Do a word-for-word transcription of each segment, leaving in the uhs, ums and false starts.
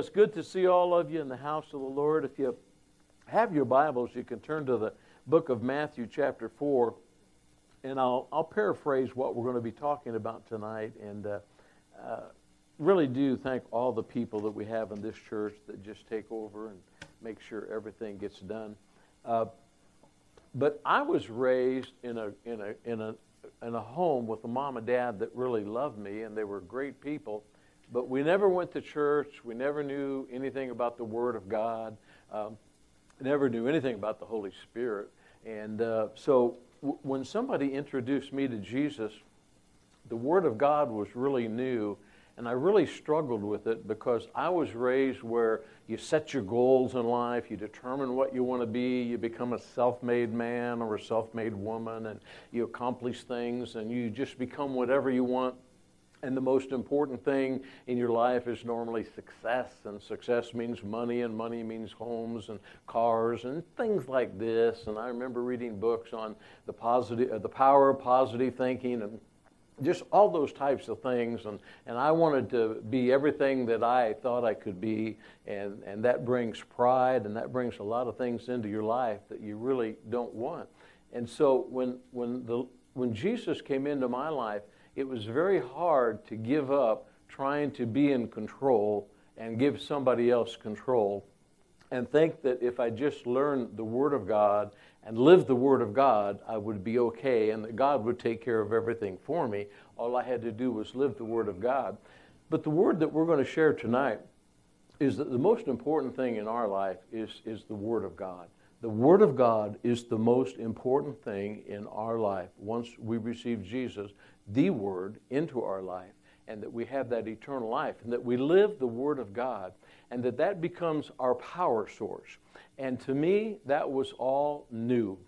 It's good to see all of you in the house of the Lord. If you have your Bibles, you can turn to the book of Matthew chapter four, and I'll, I'll paraphrase what we're going to be talking about tonight, and uh, uh, really do thank all the people that we have in this church that just take over and make sure everything gets done. Uh, but I was raised in a, in a, in a, in a home with a mom and dad that really loved me, and they were great people. But we never went to church. We never knew anything about the Word of God. Um, never knew anything about the Holy Spirit. And uh, so w- when somebody introduced me to Jesus, the Word of God was really new. And I really struggled with it because I was raised where you set your goals in life, you determine what you want to be, you become a self-made man or a self-made woman, and you accomplish things, and you just become whatever you want. And the most important thing in your life is normally success, and success means money, and money means homes and cars and things like this. And I remember reading books on the positive, uh, the power of positive thinking, and just all those types of things. And, and I wanted to be everything that I thought I could be, and, and that brings pride, and that brings a lot of things into your life that you really don't want. And so when when the when Jesus came into my life, it was very hard to give up trying to be in control and give somebody else control, and think that if I just learned the Word of God and lived the Word of God, I would be okay, and that God would take care of everything for me. All I had to do was live the Word of God. But the word that we're going to share tonight is that the most important thing in our life is, is the Word of God. The Word of God is the most important thing in our life once we receive Jesus, the Word, into our life, and that we have that eternal life, and that we live the Word of God, and that that becomes our power source. And to me, that was all new.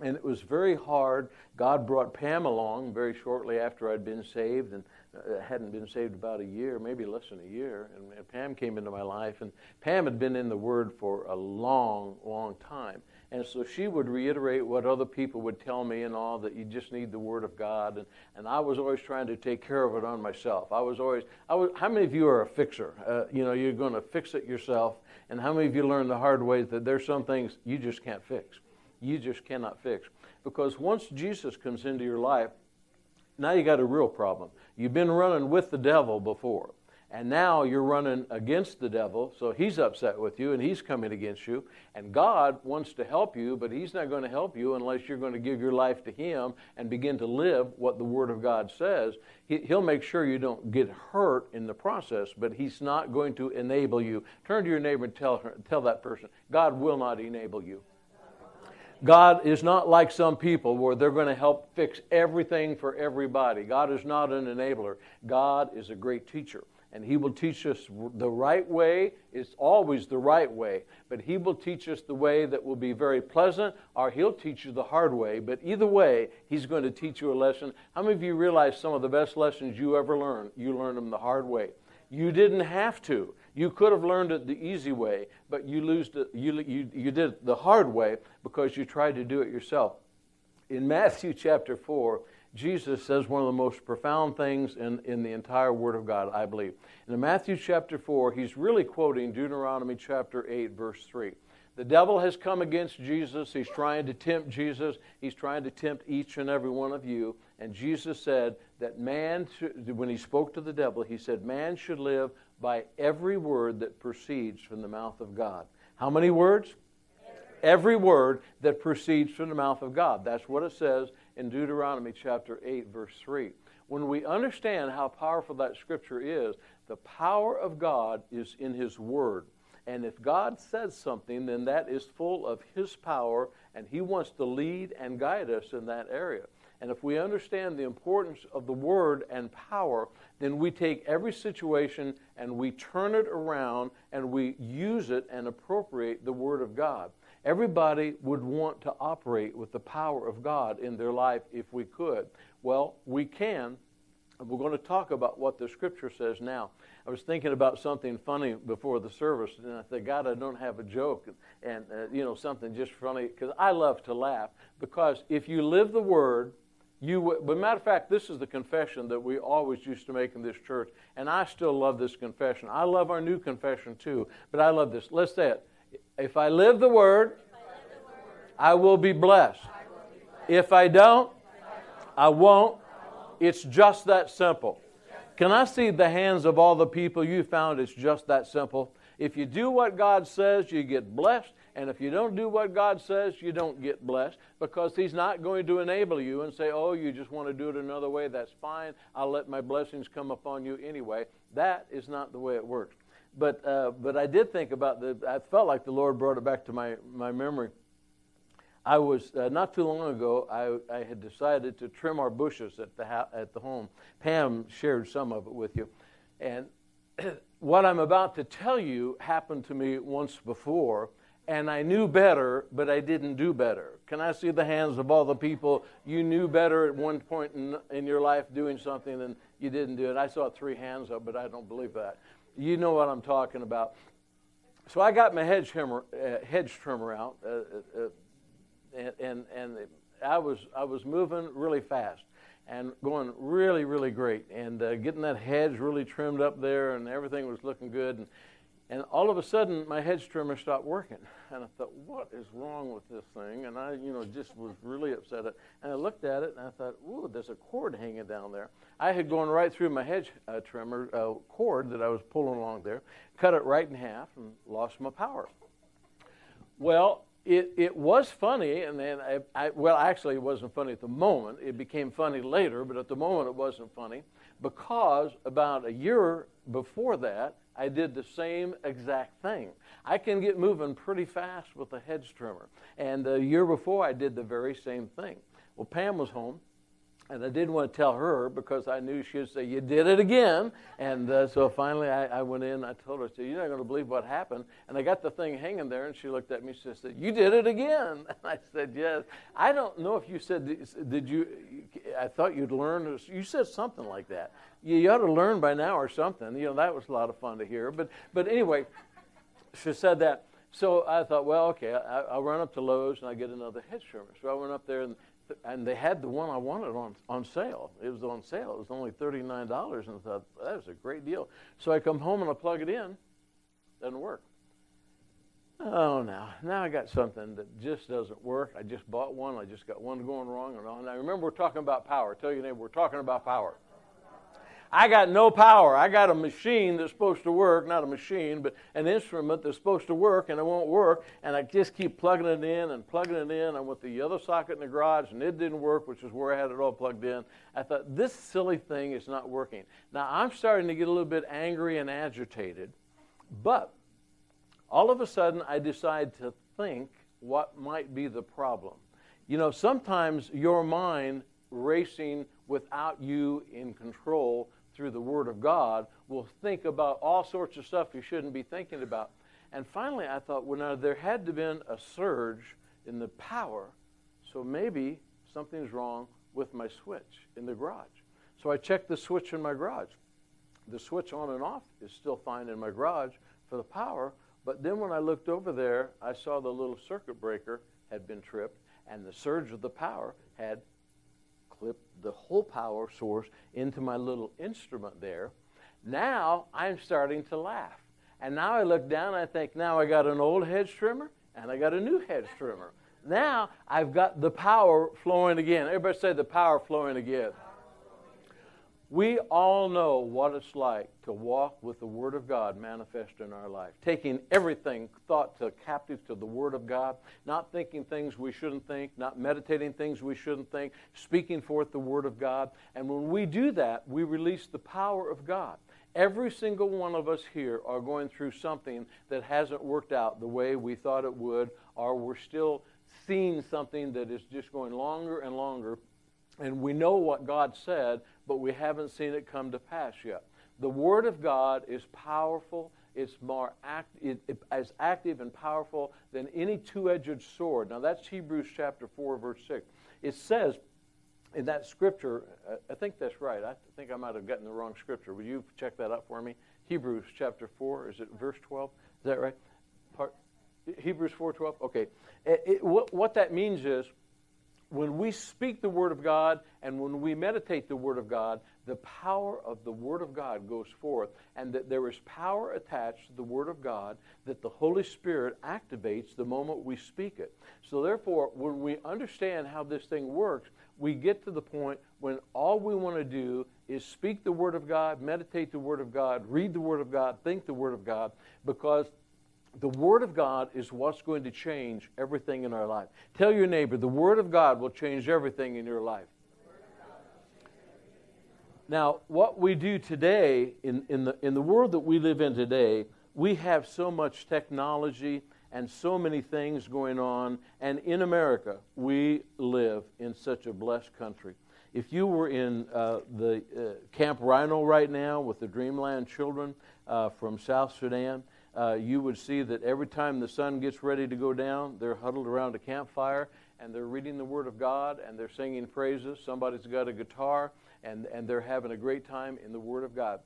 And it was very hard. God brought Pam along very shortly after I'd been saved, and I hadn't been saved about a year, maybe less than a year. And, and Pam came into my life, and Pam had been in the Word for a long, long time. And so she would reiterate what other people would tell me and all, that you just need the Word of God. And, and I was always trying to take care of it on myself. I was always, I was, how many of you are a fixer? Uh, you know, you're going to fix it yourself. And how many of you learned the hard way that there's some things you just can't fix? You just cannot fix. Because once Jesus comes into your life, now you got a real problem. You've been running with the devil before, and now you're running against the devil, so he's upset with you, and he's coming against you. And God wants to help you, but he's not going to help you unless you're going to give your life to him and begin to live what the Word of God says. He, he'll make sure you don't get hurt in the process, but he's not going to enable you. Turn to your neighbor and tell her, tell that person, God will not enable you. God is not like some people where they're going to help fix everything for everybody. God is not an enabler. God is a great teacher, and he will teach us the right way. It's always the right way, but he will teach us the way that will be very pleasant, or he'll teach you the hard way. But either way, he's going to teach you a lesson. How many of you realize some of the best lessons you ever learn, you learn them the hard way? You didn't have to. You could have learned it the easy way, but you lose the, you, you, you did it the hard way because you tried to do it yourself. In Matthew chapter four, Jesus says one of the most profound things in, in the entire Word of God, I believe. In Matthew chapter four, he's really quoting Deuteronomy chapter eight, verse three. The devil has come against Jesus. He's trying to tempt Jesus. He's trying to tempt each and every one of you. And Jesus said that man, should, when he spoke to the devil, he said, man should live by every word that proceeds from the mouth of God. How many words? Every word that proceeds from the mouth of God. That's what it says in Deuteronomy chapter eight, verse three. When we understand how powerful that scripture is, the power of God is in his word. And if God says something, then that is full of his power, and he wants to lead and guide us in that area. And if we understand the importance of the word and power, then we take every situation and we turn it around and we use it and appropriate the Word of God. Everybody would want to operate with the power of God in their life if we could. Well, we can. And we're going to talk about what the scripture says now. I was thinking about something funny before the service, and I said, God, I don't have a joke, and, uh, you know, something just funny, because I love to laugh, because if you live the Word You would, but matter of fact, this is the confession that we always used to make in this church, and I still love this confession. I love our new confession too, but I love this. Let's say it. If I live the Word, I will be blessed. If I don't, I won't. It's just that simple. Can I see the hands of all the people you found? It's just that simple. If you do what God says, you get blessed. And if you don't do what God says, you don't get blessed, because He's not going to enable you and say, oh, you just want to do it another way. That's fine. I'll let my blessings come upon you anyway. That is not the way it works. But uh, but I did think about the. I felt like the Lord brought it back to my, my memory. I was, uh, not too long ago, I, I had decided to trim our bushes at the ho- at the home. Pam shared some of it with you. And what I'm about to tell you happened to me once before, and I knew better, but I didn't do better. Can I see the hands of all the people you knew better at one point in, in your life doing something and you didn't do it? I saw three hands up, but I don't believe that. You know what I'm talking about. So I got my hedge, trimmer, uh, hedge trimmer out, uh, uh, and, and and I was I was moving really fast and going really, really great, and uh, getting that hedge really trimmed up there, and everything was looking good. And, and all of a sudden, my hedge trimmer stopped working. And I thought, what is wrong with this thing? And I, you know, just was really upset. And I looked at it, and I thought, ooh, there's a cord hanging down there. I had gone right through my hedge uh, trimmer uh, cord that I was pulling along there, cut it right in half, and lost my power. Well, It it was funny, and then I, I, well, actually, it wasn't funny at the moment. It became funny later, but at the moment, it wasn't funny, because about a year before that, I did the same exact thing. I can get moving pretty fast with a hedge trimmer, and a year before, I did the very same thing. Well, Pam was home, and I didn't want to tell her because I knew she'd say, you did it again. And uh, so finally I, I went in, I told her, I said, you're not going to believe what happened. And I got the thing hanging there, and she looked at me, she said, you did it again. And I said, yes. I don't know if you said, did you, I thought you'd learn. You said something like that. You, you ought to learn by now or something. You know, that was a lot of fun to hear. But, but anyway, she said that. So I thought, well, okay, I, I'll run up to Lowe's and I'll get another hedge trimmer. So I went up there, and and they had the one I wanted on, on sale. It was on sale. It was only thirty-nine dollars, and I thought, that was a great deal. So I come home and I plug it in. Doesn't work. Oh, now, now I got something that just doesn't work. I just bought one. I just got one going wrong and on. Now, remember, we're talking about power. Tell your neighbor, we're talking about power. I got no power. I got a machine that's supposed to work, not a machine, but an instrument that's supposed to work, and it won't work, and I just keep plugging it in and plugging it in. I went to the other socket in the garage, and it didn't work, which is where I had it all plugged in. I thought, this silly thing is not working. Now, I'm starting to get a little bit angry and agitated, but all of a sudden, I decide to think what might be the problem. You know, sometimes your mind racing without you in control through the Word of God, will think about all sorts of stuff you shouldn't be thinking about. And finally, I thought, well, now, there had to have been a surge in the power, so maybe something's wrong with my switch in the garage. So I checked the switch in my garage. The switch on and off is still fine in my garage for the power, but then when I looked over there, I saw the little circuit breaker had been tripped, and the surge of the power had clipped the whole power source into my little instrument there. Now I'm starting to laugh. And now I look down and I think, now I got an old hedge trimmer and I got a new hedge trimmer. Now I've got the power flowing again. Everybody say, the power flowing again. We all know what it's like to walk with the Word of God manifest in our life, taking everything thought to captive to the Word of God, not thinking things we shouldn't think, not meditating things we shouldn't think, speaking forth the Word of God. And when we do that, we release the power of God. Every single one of us here are going through something that hasn't worked out the way we thought it would, or we're still seeing something that is just going longer and longer. And we know what God said, but we haven't seen it come to pass yet. The Word of God is powerful. It's more act, it, it, as active and powerful than any two-edged sword. Now, that's Hebrews chapter four, verse six. It says in that scripture, I think that's right. I think I might have gotten the wrong scripture. Would you check that up for me? Hebrews chapter four, is it verse twelve? Is that right? Part, Hebrews four, twelve? Okay. It, it, what, what that means is, when we speak the Word of God and when we meditate the Word of God, the power of the Word of God goes forth, and that there is power attached to the Word of God that the Holy Spirit activates the moment we speak it. So therefore, when we understand how this thing works, we get to the point when all we want to do is speak the Word of God, meditate the Word of God, read the Word of God, think the Word of God, because the Word of God is what's going to change everything in our life. Tell your neighbor, the Word of God will change everything in your life. Now, what we do today, in, in, the, in the world that we live in today, we have so much technology and so many things going on. And in America, we live in such a blessed country. If you were in uh, the uh, Camp Rhino right now with the Dreamland children uh, from South Sudan, Uh, you would see that every time the sun gets ready to go down, they're huddled around a campfire, and they're reading the Word of God, and they're singing praises. Somebody's got a guitar, and, and they're having a great time in the Word of God.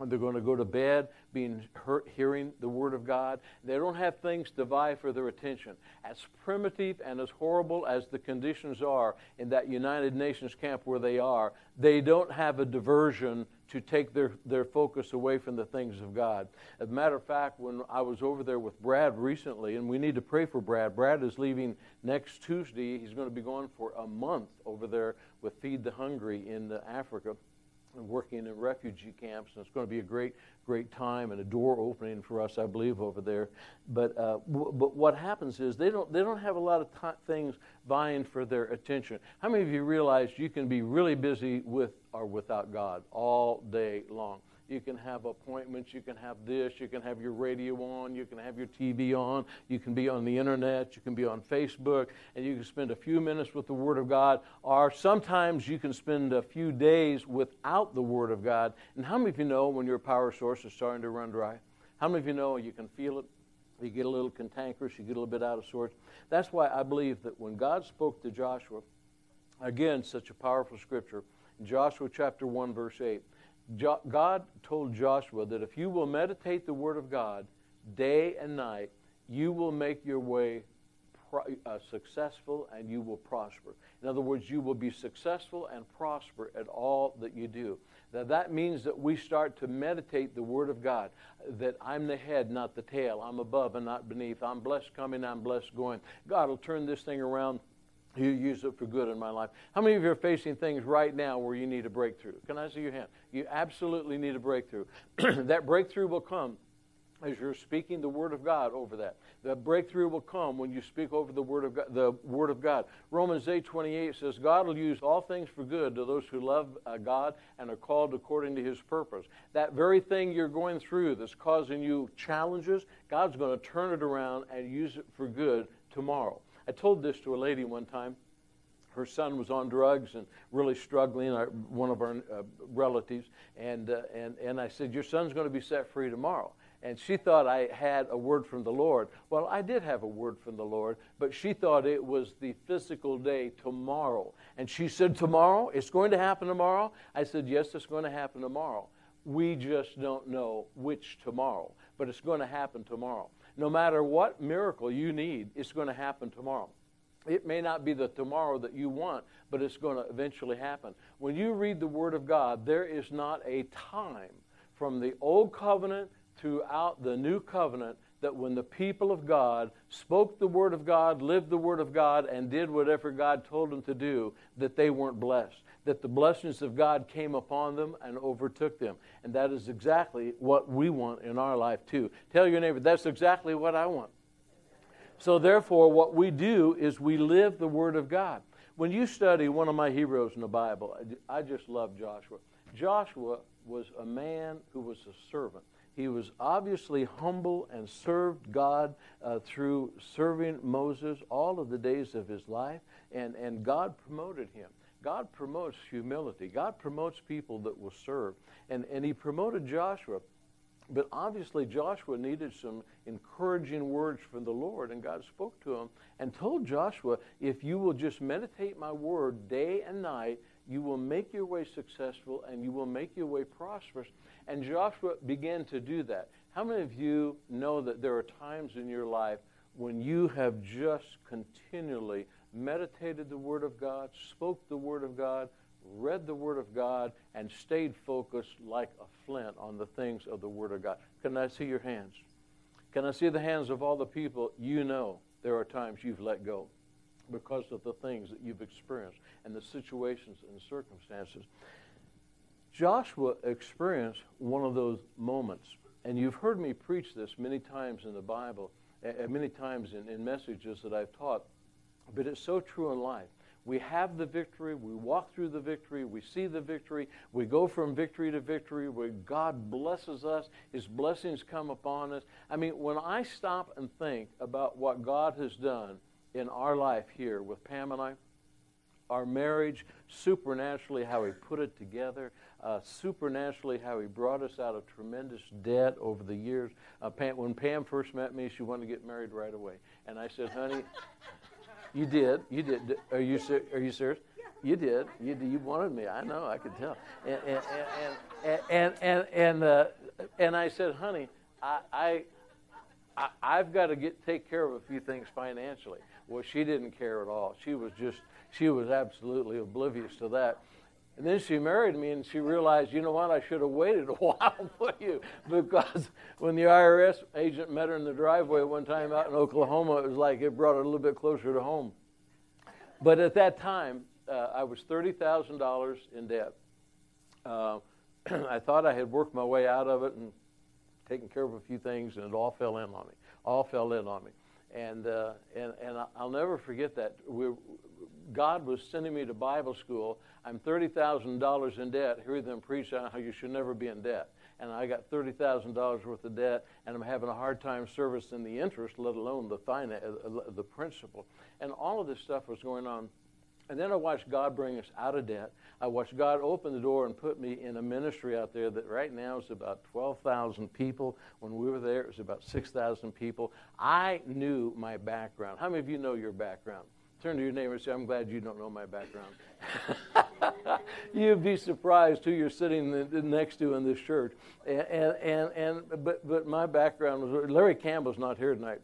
And they're going to go to bed being hurt, hearing the Word of God. They don't have things to vie for their attention. As primitive and as horrible as the conditions are in that United Nations camp where they are, they don't have a diversion to take their, their focus away from the things of God. As a matter of fact, when I was over there with Brad recently, and we need to pray for Brad. Brad is leaving next Tuesday. He's going to be gone for a month over there with Feed the Hungry in Africa, and working in refugee camps. And it's going to be a great, great time and a door opening for us, I believe, over there. But uh, w- but what happens is they don't they don't have a lot of t- things vying for their attention. How many of you realize you can be really busy with or without God all day long? You can have appointments, you can have this, you can have your radio on, you can have your T V on, you can be on the internet, you can be on Facebook, and you can spend a few minutes with the Word of God, or sometimes you can spend a few days without the Word of God. And how many of you know when your power source is starting to run dry? How many of you know you can feel it? You get a little cantankerous, you get a little bit out of sorts. That's why I believe that when God spoke to Joshua, again, such a powerful scripture, Joshua chapter one, verse eight, God told Joshua that if you will meditate the Word of God day and night, you will make your way pro- uh, successful and you will prosper. In other words, you will be successful and prosper at all that you do. Now, that means that we start to meditate the Word of God, that I'm the head, not the tail. I'm above and not beneath. I'm blessed coming, I'm blessed going. God will turn this thing around. You use it for good in my life. How many of you are facing things right now where you need a breakthrough? Can I see your hand? You absolutely need a breakthrough. That breakthrough will come as you're speaking the Word of God over that. The breakthrough will come when you speak over the Word of God. The Word of God. Romans eight twenty-eight says, God will use all things for good to those who love uh, God and are called according to His purpose. That very thing you're going through that's causing you challenges, God's going to turn it around and use it for good tomorrow. I told this to a lady one time. Her son was on drugs and really struggling, our, one of our uh, relatives, and, uh, and, and I said, your son's going to be set free tomorrow. And she thought I had a word from the Lord. Well, I did have a word from the Lord, but she thought it was the physical day tomorrow. And she said, tomorrow? It's going to happen tomorrow? I said, yes, it's going to happen tomorrow. We just don't know which tomorrow, but it's going to happen tomorrow. No matter what miracle you need, it's going to happen tomorrow. It may not be the tomorrow that you want, but it's going to eventually happen. When you read the Word of God, there is not a time from the Old Covenant throughout the New Covenant that when the people of God spoke the Word of God, lived the Word of God, and did whatever God told them to do, that they weren't blessed, that the blessings of God came upon them and overtook them. And that is exactly what we want in our life too. Tell your neighbor, that's exactly what I want. So therefore, what we do is we live the Word of God. When you study one of my heroes in the Bible, I just love Joshua. Joshua was a man who was a servant. He was obviously humble and served God uh, through serving Moses all of the days of his life, and, and God promoted him. God promotes humility. God promotes people that will serve, and, and he promoted Joshua. But obviously Joshua needed some encouraging words from the Lord, and God spoke to him and told Joshua, if you will just meditate my word day and night, you will make your way successful and you will make your way prosperous. And Joshua began to do that. How many of you know that there are times in your life when you have just continually meditated the Word of God, spoke the Word of God, read the Word of God, and stayed focused like a flint on the things of the Word of God. Can I see your hands? Can I see the hands of all the people? You know there are times you've let go because of the things that you've experienced and the situations and circumstances. Joshua experienced one of those moments, and you've heard me preach this many times in the Bible, and many times in, in messages that I've taught, but it's so true in life. We have the victory, we walk through the victory, we see the victory, we go from victory to victory where God blesses us, His blessings come upon us. I mean, when I stop and think about what God has done in our life here with Pam and I, our marriage, supernaturally how He put it together, uh, supernaturally how He brought us out of tremendous debt over the years. Uh, Pam, when Pam first met me, she wanted to get married right away. And I said, honey... You did. You did. Are you ser- Are you serious? You did. You did. You wanted me. I know. I could tell. And and and and and and, uh, and I said, honey, I, I I I've got to get take care of a few things financially. Well, she didn't care at all. She was just she was absolutely oblivious to that. And then she married me, and she realized, you know what, I should have waited a while for you, because when the I R S agent met her in the driveway one time out in Oklahoma, it was like it brought her a little bit closer to home. But at that time, uh, I was thirty thousand dollars in debt. Uh, I thought I had worked my way out of it and taken care of a few things, and it all fell in on me, all fell in on me. And uh, and and I'll never forget that. We, God was sending me to Bible school. I'm thirty thousand dollars in debt. Hear them preach on how you should never be in debt. And I got thirty thousand dollars worth of debt, and I'm having a hard time servicing the interest, let alone the finance, the principal. And all of this stuff was going on. And then I watched God bring us out of debt. I watched God open the door and put me in a ministry out there that right now is about twelve thousand people. When we were there, it was about six thousand people. I knew my background. How many of you know your background? Turn to your neighbor and say, I'm glad you don't know my background. You'd be surprised who you're sitting next to in this church. And, and, and, but, but my background was, Larry Campbell's not here tonight.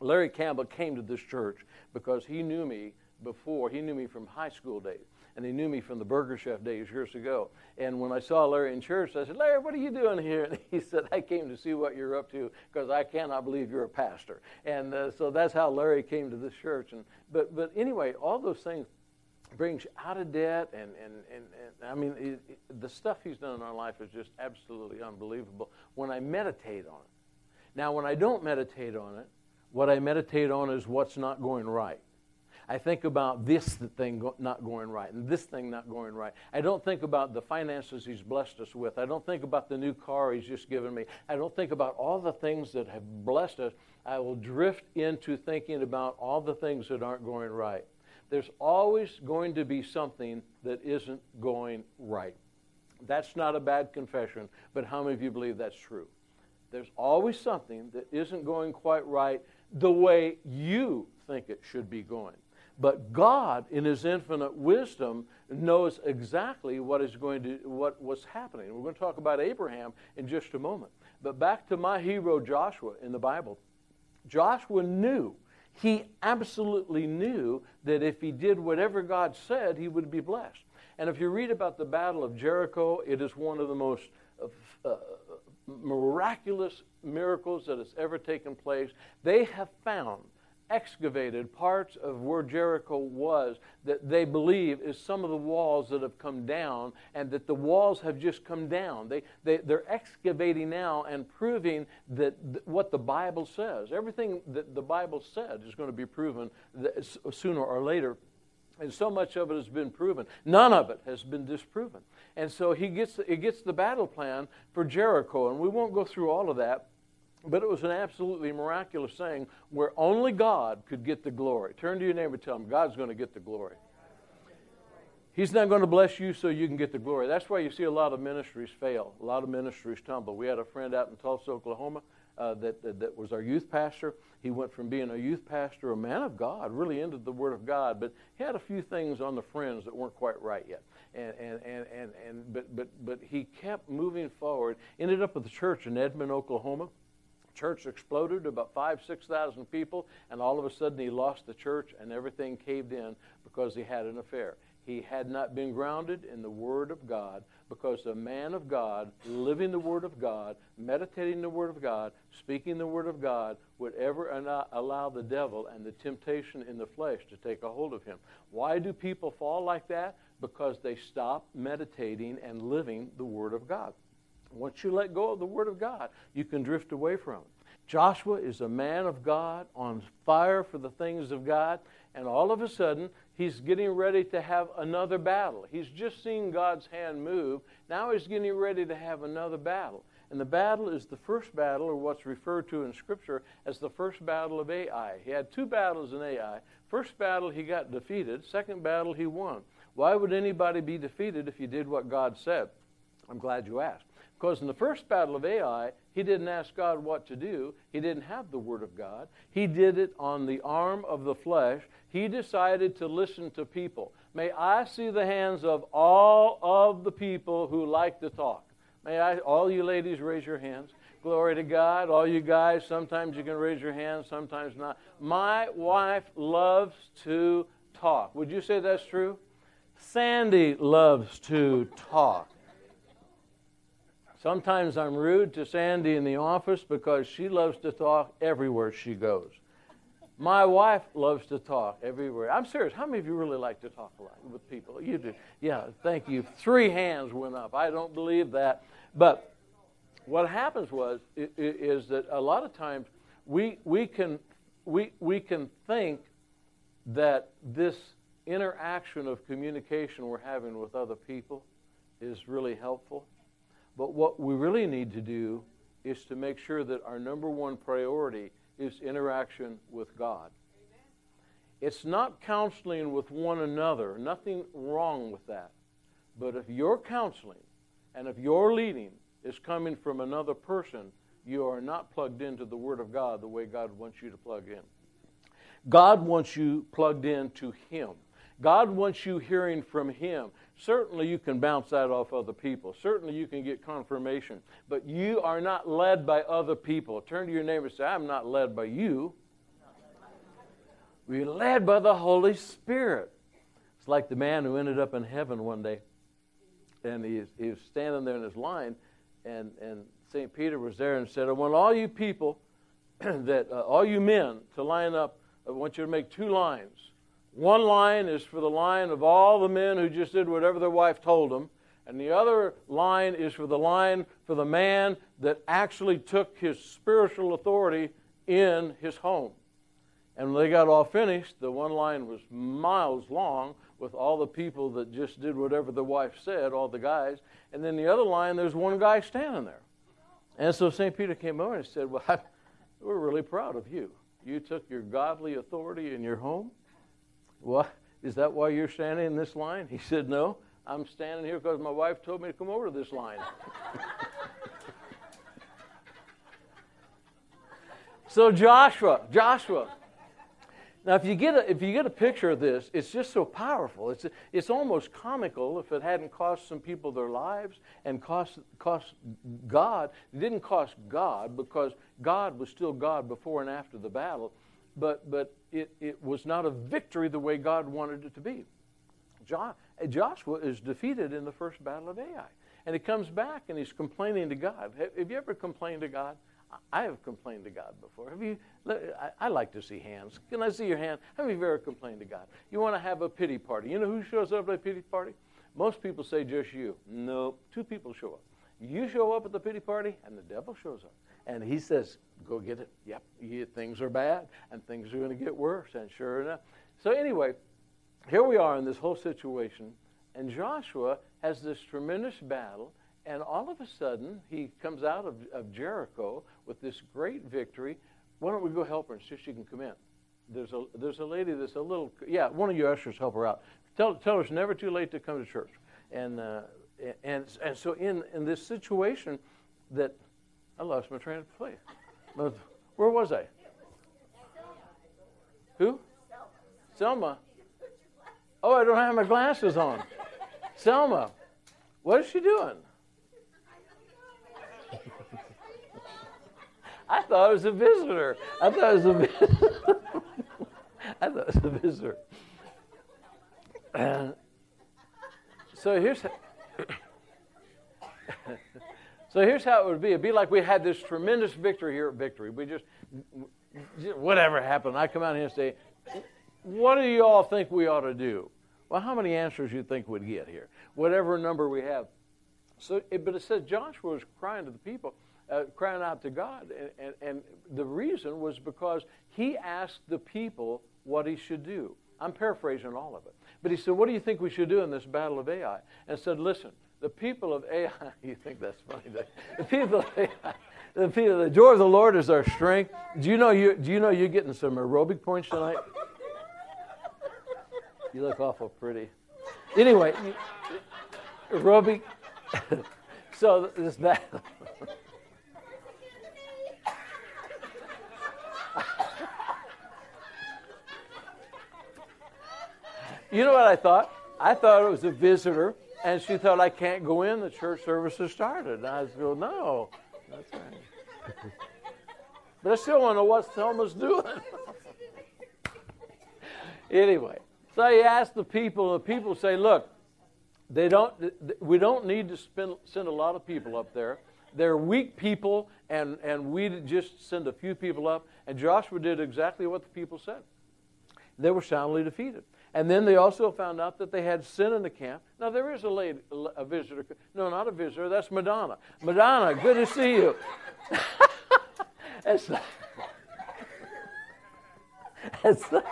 Larry Campbell came to this church because he knew me before. He knew me from high school days, and he knew me from the Burger Chef days years ago. And when I saw Larry in church, I said, Larry, what are you doing here? And he said, I came to see what you're up to because I cannot believe you're a pastor. And uh, so that's how Larry came to this church. And But but anyway, all those things brings out of debt. And, and, and, and I mean, it, it, the stuff he's done in our life is just absolutely unbelievable when I meditate on it. Now, when I don't meditate on it, what I meditate on is what's not going right. I think about this thing not going right and this thing not going right. I don't think about the finances He's blessed us with. I don't think about the new car He's just given me. I don't think about all the things that have blessed us. I will drift into thinking about all the things that aren't going right. There's always going to be something that isn't going right. That's not a bad confession, but how many of you believe that's true? There's always something that isn't going quite right the way you think it should be going. But God, in His infinite wisdom, knows exactly what is going to what what's happening. We're going to talk about Abraham in just a moment. But back to my hero Joshua in the Bible. Joshua knew, he absolutely knew that if he did whatever God said, he would be blessed. And if you read about the Battle of Jericho, it is one of the most uh, miraculous miracles that has ever taken place. They have found excavated parts of where Jericho was that they believe is some of the walls that have come down, and that the walls have just come down. They, they, they're excavating now and proving that th- what the Bible says. Everything that the Bible said is going to be proven that sooner or later. And so much of it has been proven. None of it has been disproven. And so he gets, he gets the battle plan for Jericho, and we won't go through all of that. But it was an absolutely miraculous thing where only God could get the glory. Turn to your neighbor and tell him, God's going to get the glory. He's not going to bless you so you can get the glory. That's why you see a lot of ministries fail, a lot of ministries tumble. We had a friend out in Tulsa, Oklahoma, uh, that, that, that was our youth pastor. He went from being a youth pastor, a man of God, really into the Word of God, but he had a few things on the fringe that weren't quite right yet. And and and and, and but but but he kept moving forward. Ended up with a church in Edmond, Oklahoma. church exploded, about five, six thousand people, and all of a sudden he lost the church and everything caved in because he had an affair. He had not been grounded in the Word of God, because a man of God, living the Word of God, meditating the Word of God, speaking the Word of God, would ever allow the devil and the temptation in the flesh to take a hold of him. Why do people fall like that? Because they stop meditating and living the Word of God. Once you let go of the Word of God, you can drift away from it. Joshua is a man of God, on fire for the things of God, and all of a sudden, he's getting ready to have another battle. He's just seen God's hand move. Now he's getting ready to have another battle. And the battle is the first battle, or what's referred to in Scripture as the first battle of Ai. He had two battles in Ai. First battle, he got defeated. Second battle, he won. Why would anybody be defeated if you did what God said? I'm glad you asked. Because in the first battle of Ai, he didn't ask God what to do. He didn't have the Word of God. He did it on the arm of the flesh. He decided to listen to people. May I see the hands of all of the people who like to talk. May I, all you ladies, raise your hands. Glory to God. All you guys, sometimes you can raise your hands, sometimes not. My wife loves to talk. Would you say that's true? Sandy loves to talk. Sometimes I'm rude to Sandy in the office because she loves to talk everywhere she goes. My wife loves to talk everywhere. I'm serious. How many of you really like to talk a lot with people? You do. Yeah, thank you. Three hands went up. I don't believe that. But what happens was is that a lot of times we we can we we can think that this interaction of communication we're having with other people is really helpful. But what we really need to do is to make sure that our number one priority is interaction with God. Amen. It's not counseling with one another. Nothing wrong with that. But if your counseling and if your leading is coming from another person, you are not plugged into the Word of God the way God wants you to plug in. God wants you plugged into Him. God wants you hearing from Him. Certainly you can bounce that off other people. Certainly you can get confirmation. But you are not led by other people. Turn to your neighbor and say, I'm not led by you. We're led by the Holy Spirit. It's like the man who ended up in heaven one day. And he, he was standing there in his line. And, and Saint Peter was there and said, I want all you people, that uh, all you men to line up. I want you to make two lines. One line is for the line of all the men who just did whatever their wife told them, and the other line is for the line for the man that actually took his spiritual authority in his home. And when they got all finished, the one line was miles long with all the people that just did whatever the wife said, all the guys, and then the other line, there's one guy standing there. And so Saint Peter came over and said, well, I, we're really proud of you. You took your godly authority in your home. What? Is that why you're standing in this line? He said, no, I'm standing here because my wife told me to come over to this line. So Joshua, Joshua. Now, if you get a, if you get a picture of this, it's just so powerful. It's it's almost comical if it hadn't cost some people their lives and cost cost God. It didn't cost God because God was still God before and after the battle. But but it, it was not a victory the way God wanted it to be. Jo- Joshua is defeated in the first battle of Ai. And he comes back and he's complaining to God. Have, have you ever complained to God? I have complained to God before. Have you? I, I like to see hands. Can I see your hand? Have you ever complained to God? You want to have a pity party. You know who shows up at a pity party? Most people say just you. No, two people show up. You show up at the pity party and the devil shows up. And he says, go get it. Yep, yeah, things are bad, and things are going to get worse, and sure enough. So anyway, here we are in this whole situation, and Joshua has this tremendous battle, and all of a sudden, he comes out of, of Jericho with this great victory. Why don't we go help her and see if she can come in? There's a there's a lady that's a little, yeah, one of you ushers help her out. Tell, tell her it's never too late to come to church. And uh, and, and so in, in this situation that, I lost my train of thought. Where was I? Who? Selma. Oh, I don't have my glasses on. Selma, what is she doing? I thought it was a visitor. I thought it was a visitor. I thought it was a visitor. Uh, so here's how, so here's how it would be. It'd be like we had this tremendous victory here at Victory. We just, whatever happened, I come out here and say, what do you all think we ought to do? Well, how many answers you think we'd get here? Whatever number we have. So, it, but it says Joshua was crying to the people, uh, crying out to God. And, and, and the reason was because he asked the people what he should do. I'm paraphrasing all of it. But he said, what do you think we should do in this battle of Ai? And said, listen, the people of Ai, you think that's funny, don't you? The people of Ai, the people, the joy of the Lord is our strength. Do you know you, do you know you're getting some aerobic points tonight? You look awful pretty. Anyway, aerobic. So this battle. You know what I thought? I thought it was a visitor, and she thought I can't go in. The church service has started. And I was going, no, that's right. But I still want to know what Selma's doing. Anyway, so I asked the people, and the people say, look, they don't. We don't need to spend, send a lot of people up there. They're weak people, and, and we just send a few people up. And Joshua did exactly what the people said. They were soundly defeated. And then they also found out that they had sin in the camp. Now, there is a lady, a visitor. No, not a visitor. That's Madonna. Madonna, good to see you. That's not, that's not,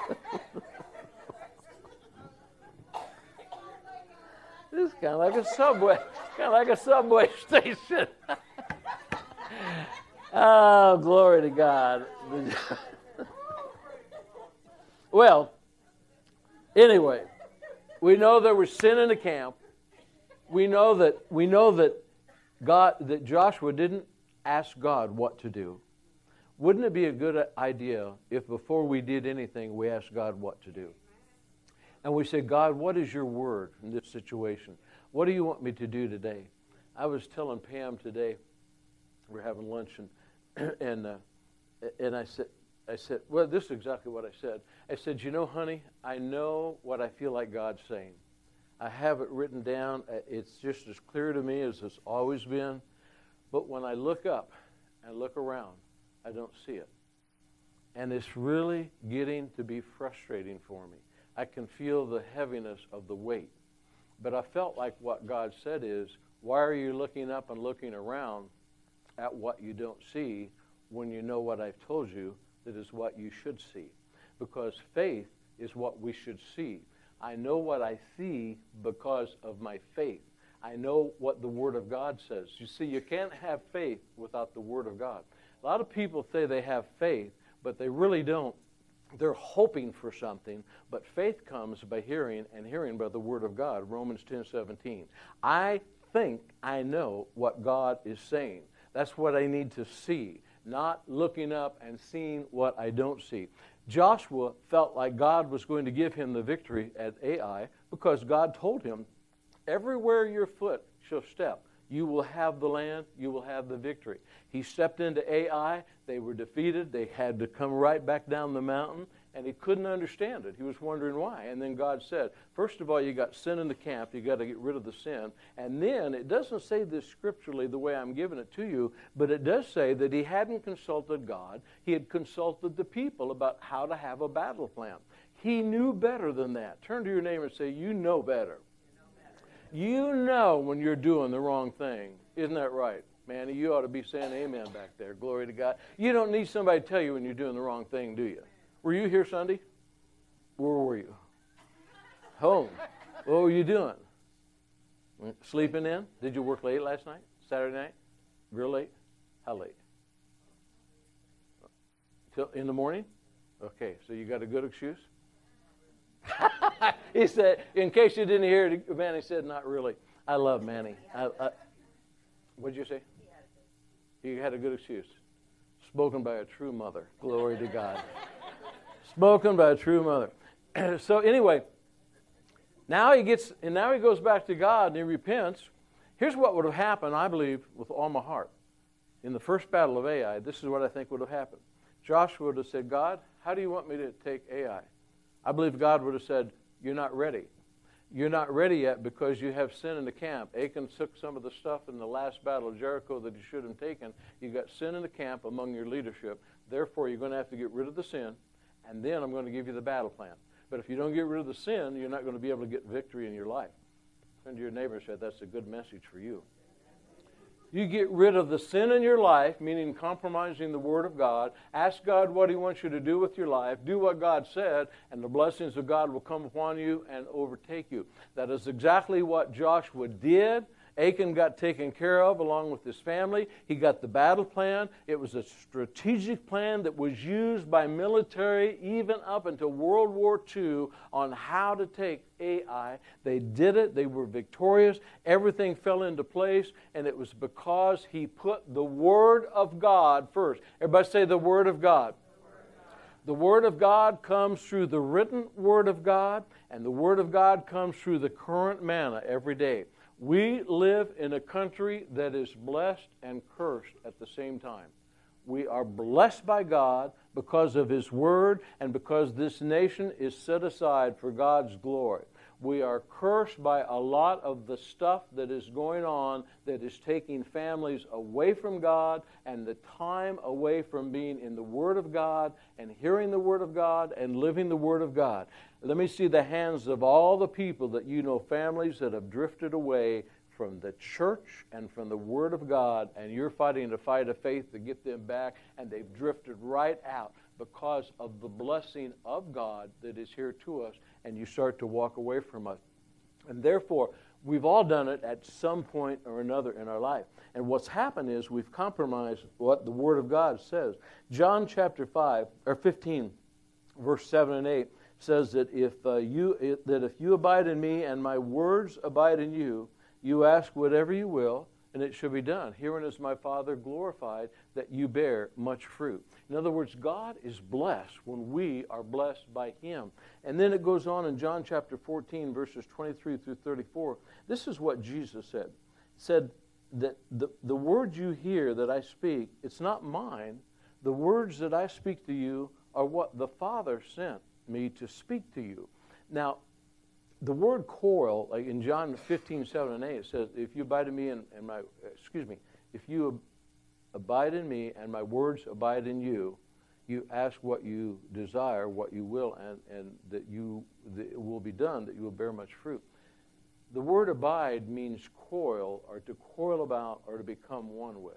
this is kind of like a subway, kind of like a subway station. Oh, glory to God. Well, anyway, we know there was sin in the camp. We know that we know that God that Joshua didn't ask God what to do. Wouldn't it be a good idea if before we did anything we asked God what to do? And we said, God, what is your word in this situation? What do you want me to do today? I was telling Pam today, we're having lunch, and and uh, and I said. I said, well, this is exactly what I said. I said, you know, honey, I know what I feel like God's saying. I have it written down. It's just as clear to me as it's always been. But when I look up and look around, I don't see it. And it's really getting to be frustrating for me. I can feel the heaviness of the weight. But I felt like what God said is, why are you looking up and looking around at what you don't see when you know what I've told you? That is what you should see, because faith is what we should see. I know what I see because of my faith. I know what the Word of God says. You see, you can't have faith without the Word of God. A lot of people say they have faith, but they really don't. They're hoping for something, but faith comes by hearing, and hearing by the Word of God. Romans ten seventeen. I think I know what God is saying. That's what I need to see. Not looking up and seeing what I don't see. Joshua felt like God was going to give him the victory at Ai because God told him, everywhere your foot shall step, you will have the land, you will have the victory. He stepped into Ai, they were defeated, they had to come right back down the mountain, and he couldn't understand it. He was wondering why. And then God said, first of all, you got sin in the camp, you got to get rid of the sin. And then, it doesn't say this scripturally the way I'm giving it to you, but it does say that he hadn't consulted God. He had consulted the people about how to have a battle plan. He knew better than that. Turn to your neighbor and say, you know better. You know, better. You know when you're doing the wrong thing. Isn't that right? Manny, you ought to be saying amen back there. Glory to God. You don't need somebody to tell you when you're doing the wrong thing, do you? Were you here Sunday? Where were you? Home. What were you doing? Sleeping in? Did you work late last night? Saturday night? Real late? How late? Till in the morning? Okay, so you got a good excuse? He said, in case you didn't hear it, Manny said, not really. I love Manny. I, I, what'd you say? You had a good excuse. Spoken by a true mother. Glory to God. Spoken by a true mother. So anyway, now he gets, and now he goes back to God and he repents. Here's what would have happened, I believe, with all my heart. in the first battle of Ai, this is what I think would have happened. Joshua would have said, God, how do you want me to take Ai? I believe God would have said, you're not ready. You're not ready yet because you have sin in the camp. Achan took some of the stuff in the last battle of Jericho that he shouldn't have taken. You've got sin in the camp among your leadership. Therefore, you're going to have to get rid of the sin, and then I'm going to give you the battle plan. But if you don't get rid of the sin, you're not going to be able to get victory in your life. Turn to your neighbor and say, that's a good message for you. You get rid of the sin in your life, meaning compromising the Word of God. Ask God what He wants you to do with your life. Do what God said, and the blessings of God will come upon you and overtake you. That is exactly what Joshua did. Achan got taken care of along with his family. He got the battle plan. It was a strategic plan that was used by military even up until World War Two on how to take Ai. They did it. They were victorious. Everything fell into place, and it was because he put the Word of God first. Everybody say the Word of God. The Word of God comes through the written Word of God, and the Word of God comes through the current manna every day. We live in a country that is blessed and cursed at the same time. We are blessed by God because of His Word and because this nation is set aside for God's glory. We are cursed by a lot of the stuff that is going on that is taking families away from God and the time away from being in the Word of God and hearing the Word of God and living the Word of God. Let me see the hands of all the people that you know, families that have drifted away from the church and from the Word of God, and you're fighting the fight of faith to get them back, and they've drifted right out because of the blessing of God that is here to us, and you start to walk away from us. And therefore, we've all done it at some point or another in our life. And what's happened is we've compromised what the Word of God says. John chapter five or fifteen, verse seven and eight says that if uh, you it, that if you abide in me and my words abide in you, you ask whatever you will, and it shall be done. Herein is my Father glorified, that you bear much fruit. In other words, God is blessed when we are blessed by Him. And then it goes on in John chapter fourteen, verses twenty-three through thirty-four. This is what Jesus said. He said that the, the word you hear that I speak, it's not mine. The words that I speak to you are what the Father sent me to speak to you. Now, the word coil, like in John fifteen, seven and eight, it says, if you abide in me and, and my, excuse me, if you ab- abide in me and my words abide in you, you ask what you desire, what you will, and, and that you that it will be done, that you will bear much fruit. The word abide means coil, or to coil about, or to become one with.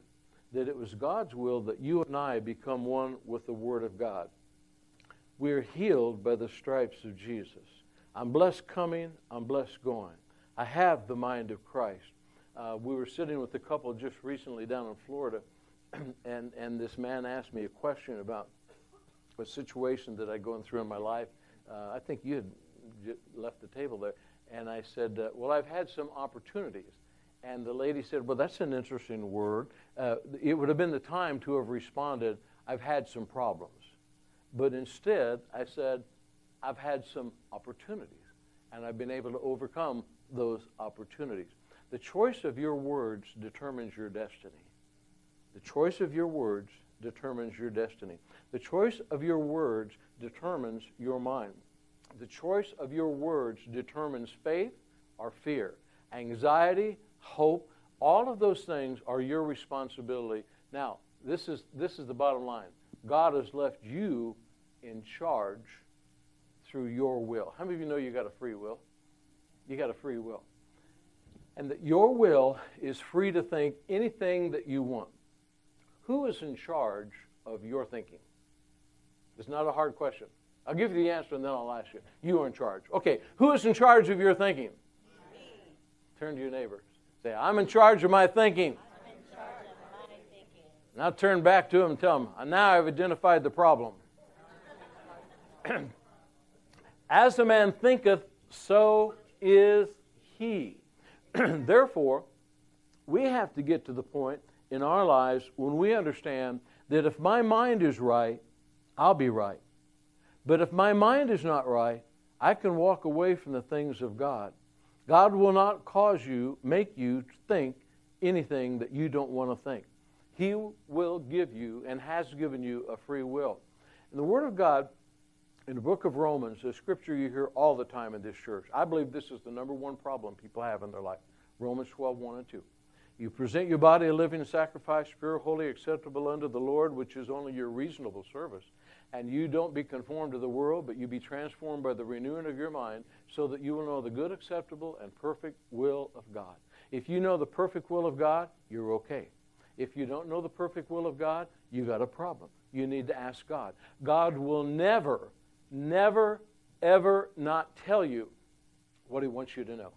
That it was God's will that you and I become one with the Word of God. We're healed by the stripes of Jesus. I'm blessed coming, I'm blessed going. I have the mind of Christ. Uh, we were sitting with a couple just recently down in Florida, and, and this man asked me a question about a situation that I'd gone through in my life. Uh, I think you had left the table there. And I said, uh, well, I've had some opportunities. And the lady said, well, that's an interesting word. Uh, it would have been the time to have responded, I've had some problems. But instead, I said, I've had some opportunities, and I've been able to overcome those opportunities. The choice of your words determines your destiny. The choice of your words determines your destiny. The choice of your words determines your mind. The choice of your words determines faith or fear, anxiety, hope. All of those things are your responsibility. Now, this is, this is the bottom line. God has left you in charge through your will. How many of you know you got a free will? You got a free will. And that your will is free to think anything that you want. Who is in charge of your thinking? It's not a hard question. I'll give you the answer and then I'll ask you. You are in charge. Okay, who is in charge of your thinking? Me. Turn to your neighbor. Say, I'm in charge of my thinking. I'm in charge of my thinking. Now turn back to him and tell him, now I've identified the problem. As a man thinketh, so is he. Therefore, we have to get to the point in our lives when we understand that if my mind is right, I'll be right. But if my mind is not right, I can walk away from the things of God. God will not cause you, make you think anything that you don't want to think. He will give you and has given you a free will. And the Word of God, in the book of Romans, the scripture you hear all the time in this church, I believe this is the number one problem people have in their life. Romans twelve, one and two. You present your body a living sacrifice, pure, holy, acceptable unto the Lord, which is only your reasonable service. And you don't be conformed to the world, but you be transformed by the renewing of your mind, so that you will know the good, acceptable, and perfect will of God. If you know the perfect will of God, you're okay. If you don't know the perfect will of God, you've got a problem. You need to ask God. God will never, never, ever not tell you what He wants you to know.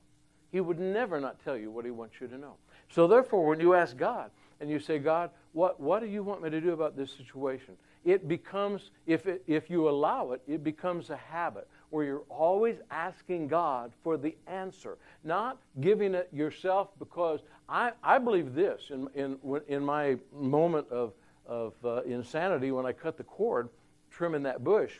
He would never not tell you what He wants you to know. So therefore, when you ask God and you say, God, what, what do you want me to do about this situation? It becomes, if, it, if you allow it, it becomes a habit where you're always asking God for the answer, not giving it yourself, because I, I believe this in, in, in my moment of, of uh, insanity when I cut the cord trimming that bush.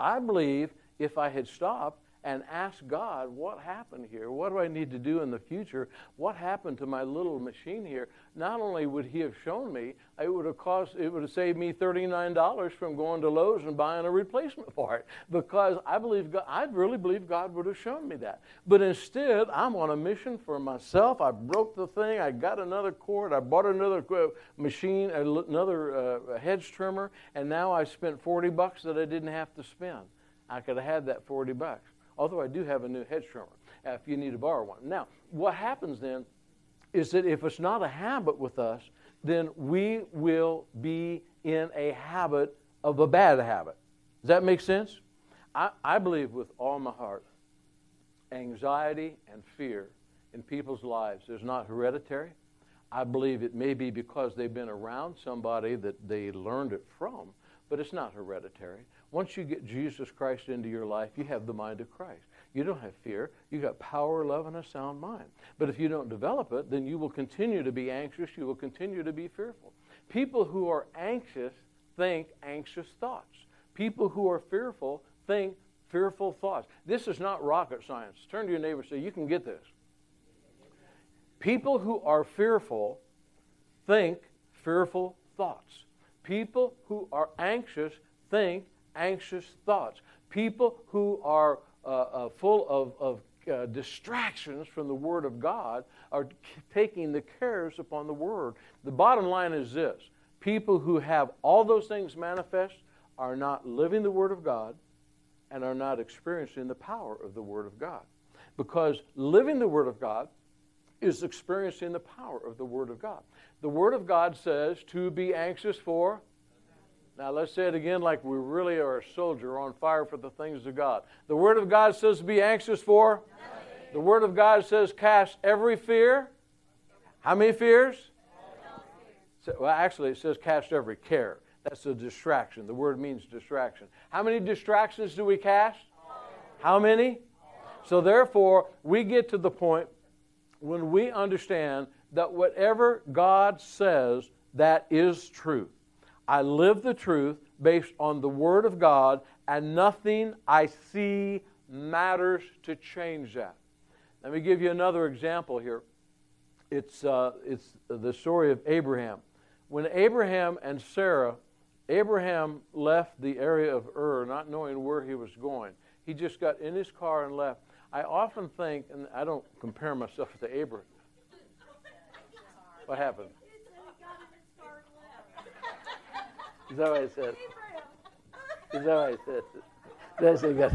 I believe if I had stopped and ask God, what happened here? What do I need to do in the future? What happened to my little machine here? Not only would He have shown me, it would have cost, it would have saved me thirty-nine dollars from going to Lowe's and buying a replacement part, because I believe God, I really believe God would have shown me that. But instead, I'm on a mission for myself. I broke the thing. I got another cord. I bought another machine, another uh, hedge trimmer, and now I spent forty bucks that I didn't have to spend. I could have had that forty bucks. Although I do have a new hedge trimmer, if you need to borrow one. Now, what happens then is that if it's not a habit with us, then we will be in a habit of a bad habit. Does that make sense? I, I believe with all my heart, anxiety and fear in people's lives is not hereditary. I believe it may be because they've been around somebody that they learned it from, but it's not hereditary. Once you get Jesus Christ into your life, you have the mind of Christ. You don't have fear. You've got power, love, and a sound mind. But if you don't develop it, then you will continue to be anxious. You will continue to be fearful. People who are anxious think anxious thoughts. People who are fearful think fearful thoughts. This is not rocket science. Turn to your neighbor and say, you can get this. People who are fearful think fearful thoughts. People who are anxious think anxious thoughts. People who are uh, uh, full of, of uh, distractions from the Word of God are c- taking the cares upon the Word. The bottom line is this. People who have all those things manifest are not living the Word of God and are not experiencing the power of the Word of God. Because living the Word of God is experiencing the power of the Word of God. The Word of God says to be anxious for... Now, let's say it again like we really are a soldier on fire for the things of God. The Word of God says be anxious for? Nothing. The Word of God says cast every fear. How many fears? No. Well, actually, it says cast every care. That's a distraction. The word means distraction. How many distractions do we cast? All. How many? All. So, therefore, we get to the point when we understand that whatever God says, that is truth. I live the truth based on the Word of God, and nothing I see matters to change that. Let me give you another example here. It's uh, it's the story of Abraham. When Abraham and Sarah, Abraham left the area of Ur, not knowing where he was going. He just got in his car and left. I often think, and I don't compare myself to Abraham. What happened? Is that what I said? Is that what I said? That's what he got.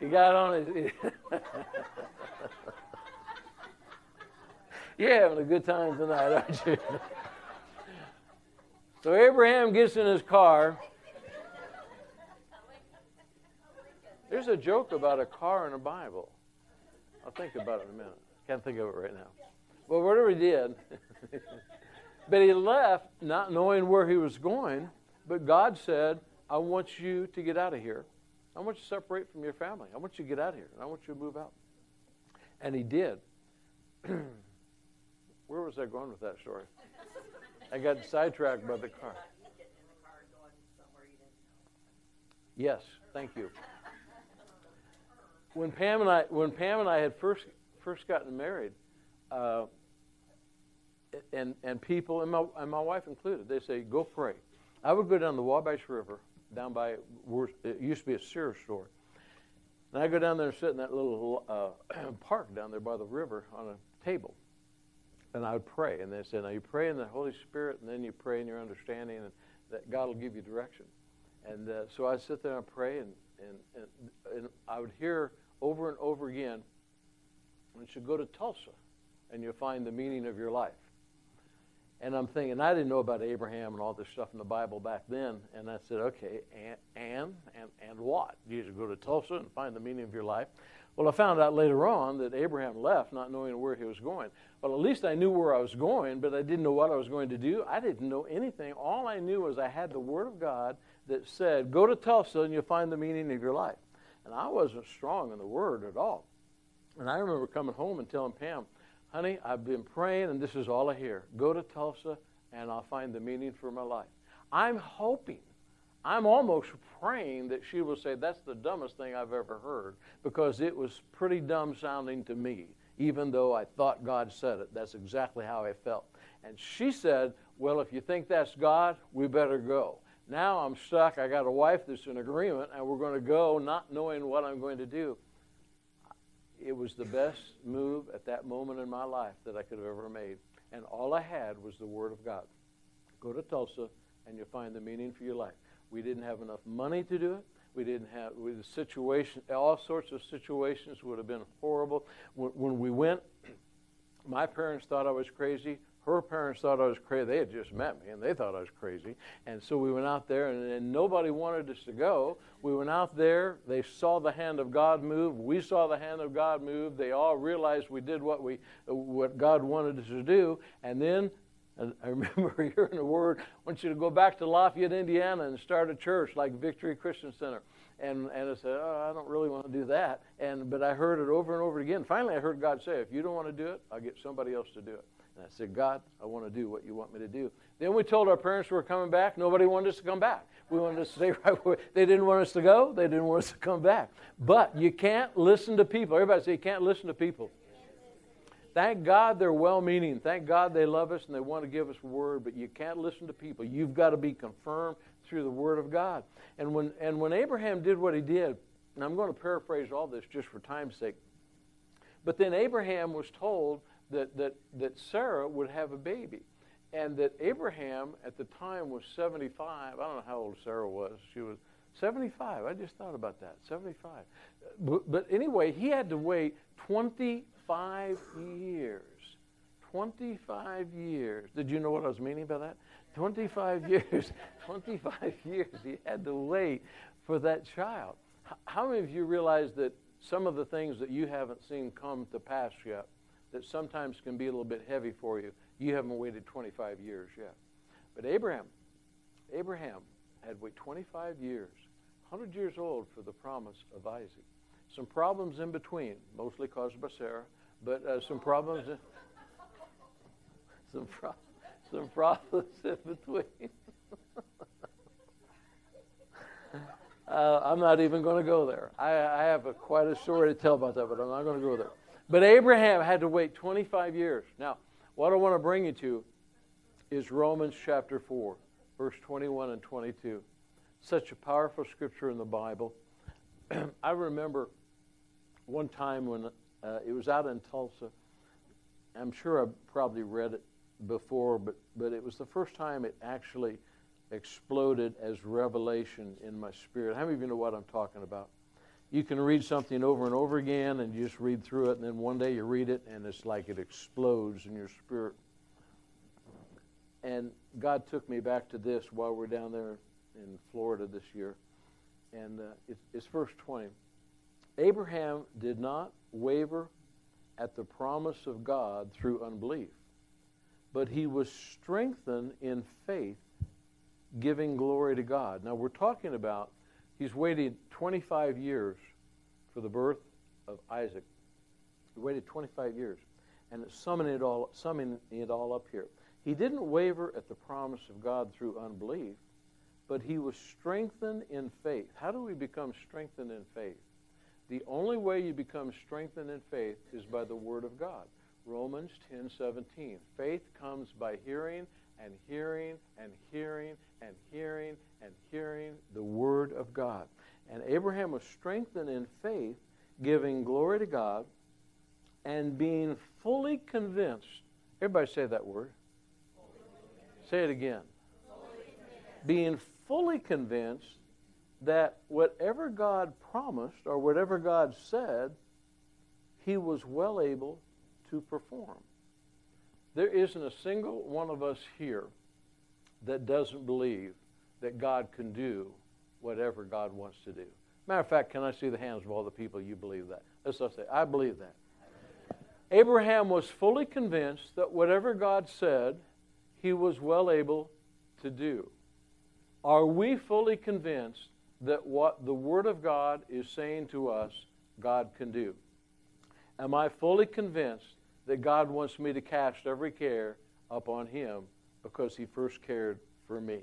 He got on his... You're having a good time tonight, aren't you? So Abraham gets in his car. There's a joke about a car in the Bible. I'll think about it in a minute. Can't think of it right now. Well, whatever he did... But he left not knowing where he was going, but God said, I want you to get out of here. I want you to separate from your family. I want you to get out of here, and I want you to move out. And he did. Where was I going with that story? I got sidetracked by the car. Yes, thank you. When Pam and I, when Pam and I had first, first gotten married, uh, and and people, and my, and my wife included, they say, go pray. I would go down the Wabash River, down by, where it used to be a Sears store. And I go down there and sit in that little uh, park down there by the river on a table. And I would pray. And they said, now you pray in the Holy Spirit, and then you pray in your understanding, and that God will give you direction. And uh, so I'd sit there and pray, and, and, and, and I would hear over and over again, you should go to Tulsa, and you'll find the meaning of your life. And I'm thinking, I didn't know about Abraham and all this stuff in the Bible back then. And I said, okay, and and and, and what? You should go to Tulsa and find the meaning of your life. Well, I found out later on that Abraham left not knowing where he was going. Well, at least I knew where I was going, but I didn't know what I was going to do. I didn't know anything. All I knew was I had the Word of God that said, go to Tulsa and you'll find the meaning of your life. And I wasn't strong in the Word at all. And I remember coming home and telling Pam, honey, I've been praying, and this is all I hear. Go to Tulsa, and I'll find the meaning for my life. I'm hoping, I'm almost praying that she will say, that's the dumbest thing I've ever heard, because it was pretty dumb sounding to me, even though I thought God said it. That's exactly how I felt. And she said, well, if you think that's God, we better go. Now I'm stuck. I got a wife that's in agreement, and we're going to go not knowing what I'm going to do. It was the best move at that moment in my life that I could have ever made. And all I had was the Word of God. Go to Tulsa, and you'll find the meaning for your life. We didn't have enough money to do it. We didn't have we, the situation. All sorts of situations would have been horrible. When, when we went, my parents thought I was crazy. Her parents thought I was crazy. They had just met me, and they thought I was crazy. And so we went out there, and, and nobody wanted us to go. We went out there. They saw the hand of God move. We saw the hand of God move. They all realized we did what we, what God wanted us to do. And then, and I remember hearing a word, I want you to go back to Lafayette, Indiana, and start a church like Victory Christian Center. And and I said, oh, I don't really want to do that. And but I heard it over and over again. Finally, I heard God say, if you don't want to do it, I'll get somebody else to do it. And I said, God, I want to do what you want me to do. Then we told our parents we were coming back. Nobody wanted us to come back. We wanted us to stay right where they didn't want us to go. They didn't want us to come back. But you can't listen to people. Everybody say, you can't listen to people. Thank God they're well-meaning. Thank God they love us and they want to give us a word. But you can't listen to people. You've got to be confirmed through the Word of God. And when, and when Abraham did what he did, and I'm going to paraphrase all this just for time's sake, but then Abraham was told that that that Sarah would have a baby, and that Abraham at the time was seventy-five. I don't know how old Sarah was. She was seventy-five. I just thought about that, seventy-five. But, but anyway, he had to wait twenty-five years. twenty-five years. Did you know what I was meaning by that? twenty-five years. twenty-five years he had to wait for that child. How many of you realize that some of the things that you haven't seen come to pass yet, that sometimes can be a little bit heavy for you, you haven't waited twenty-five years yet? But Abraham, Abraham had to wait twenty-five years, one hundred years old for the promise of Isaac. Some problems in between, mostly caused by Sarah, but uh, some problems, in, some, pro- some problems in between. uh, I'm not even going to go there. I, I have a, quite a story to tell about that, but I'm not going to go there. But Abraham had to wait twenty-five years. Now, what I want to bring you to is Romans chapter four, verse twenty-one and twenty-two. Such a powerful scripture in the Bible. I remember one time when uh, it was out in Tulsa. I'm sure I probably read it before, but, but it was the first time it actually exploded as revelation in my spirit. How many of you know what I'm talking about? You can read something over and over again, and you just read through it, and then one day you read it, and it's like it explodes in your spirit. And God took me back to this while we're down there in Florida this year. And uh, it's, it's verse twenty. Abraham did not waver at the promise of God through unbelief, but he was strengthened in faith, giving glory to God. Now, we're talking about he's waited twenty-five years for the birth of Isaac. He waited twenty-five years. And it's summing it all, summing it all up here. He didn't waver at the promise of God through unbelief, but he was strengthened in faith. How do we become strengthened in faith? The only way you become strengthened in faith is by the Word of God. Romans ten seventeen. Faith comes by hearing and hearing and hearing and hearing and hearing the Word of God. And Abraham was strengthened in faith, giving glory to God, and being fully convinced. Everybody say that word. Say it again. Being fully convinced that whatever God promised or whatever God said, he was well able to perform. There isn't a single one of us here that doesn't believe that God can do whatever God wants to do. Matter of fact, can I see the hands of all the people you believe that? Let's not say, I believe that. Abraham was fully convinced that whatever God said, he was well able to do. Are we fully convinced that what the Word of God is saying to us, God can do? Am I fully convinced that God wants me to cast every care upon him because he first cared for me?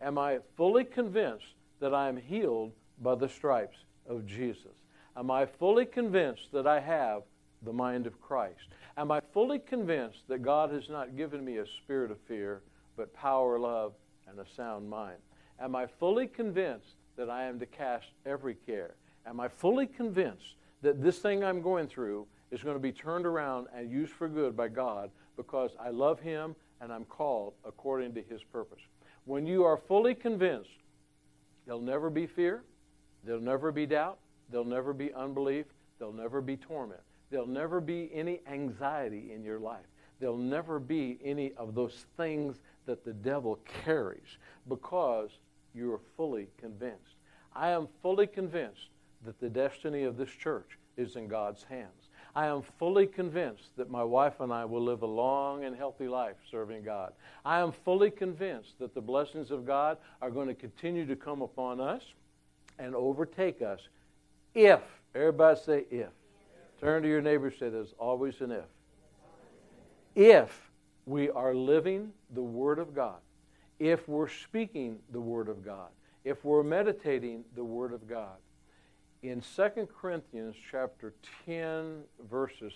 Am I fully convinced that I am healed by the stripes of Jesus? Am I fully convinced that I have the mind of Christ? Am I fully convinced that God has not given me a spirit of fear, but power, love, and a sound mind? Am I fully convinced that I am to cast every care? Am I fully convinced that this thing I'm going through is going to be turned around and used for good by God because I love him and I'm called according to his purpose? When you are fully convinced, there'll never be fear, there'll never be doubt, there'll never be unbelief, there'll never be torment, there'll never be any anxiety in your life. There'll never be any of those things that the devil carries because you are fully convinced. I am fully convinced that the destiny of this church is in God's hands. I am fully convinced that my wife and I will live a long and healthy life serving God. I am fully convinced that the blessings of God are going to continue to come upon us and overtake us if, everybody say if. Turn to your neighbor and say there's always an if. If we are living the Word of God, if we're speaking the Word of God, if we're meditating the Word of God. In Second Corinthians chapter ten, verses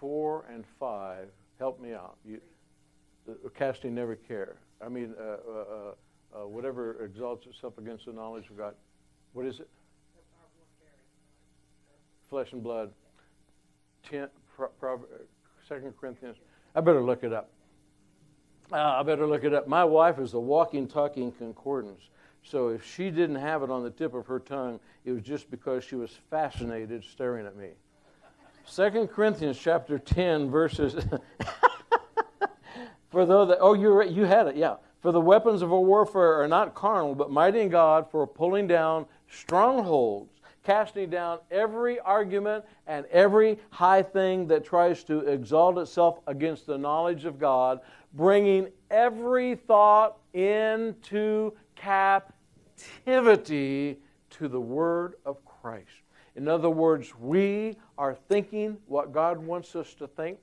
four and five, help me out. You, uh, casting every care. I mean, uh, uh, uh, whatever exalts itself against the knowledge of God. What is it? Flesh and blood. Ten, pro, pro, Second Corinthians. I better look it up. Uh, I better look it up. My wife is a walking, talking concordance. So if she didn't have it on the tip of her tongue, it was just because she was fascinated staring at me. Second Corinthians chapter ten, verses... For though the, oh, you're right, you had it, yeah. For the weapons of our warfare are not carnal, but mighty in God for pulling down strongholds, casting down every argument and every high thing that tries to exalt itself against the knowledge of God, bringing every thought into captivity to the word of Christ. In other words, we are thinking what God wants us to think.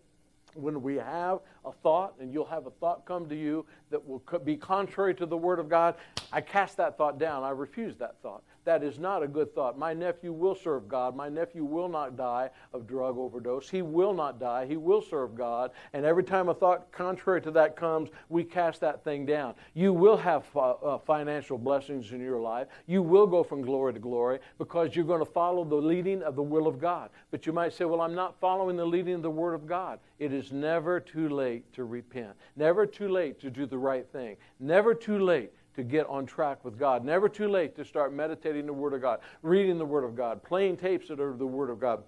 When we have a thought, and you'll have a thought come to you that will be contrary to the Word of God, I cast that thought down. I refuse that thought. That is not a good thought. My nephew will serve God. My nephew will not die of drug overdose. He will not die. He will serve God. And every time a thought contrary to that comes, we cast that thing down. You will have uh, financial blessings in your life. You will go from glory to glory because you're going to follow the leading of the will of God. But you might say, well, I'm not following the leading of the Word of God. It is It's never too late to repent. Never too late to do the right thing. Never too late to get on track with God. Never too late to start meditating the Word of God, reading the Word of God, playing tapes that are the Word of God,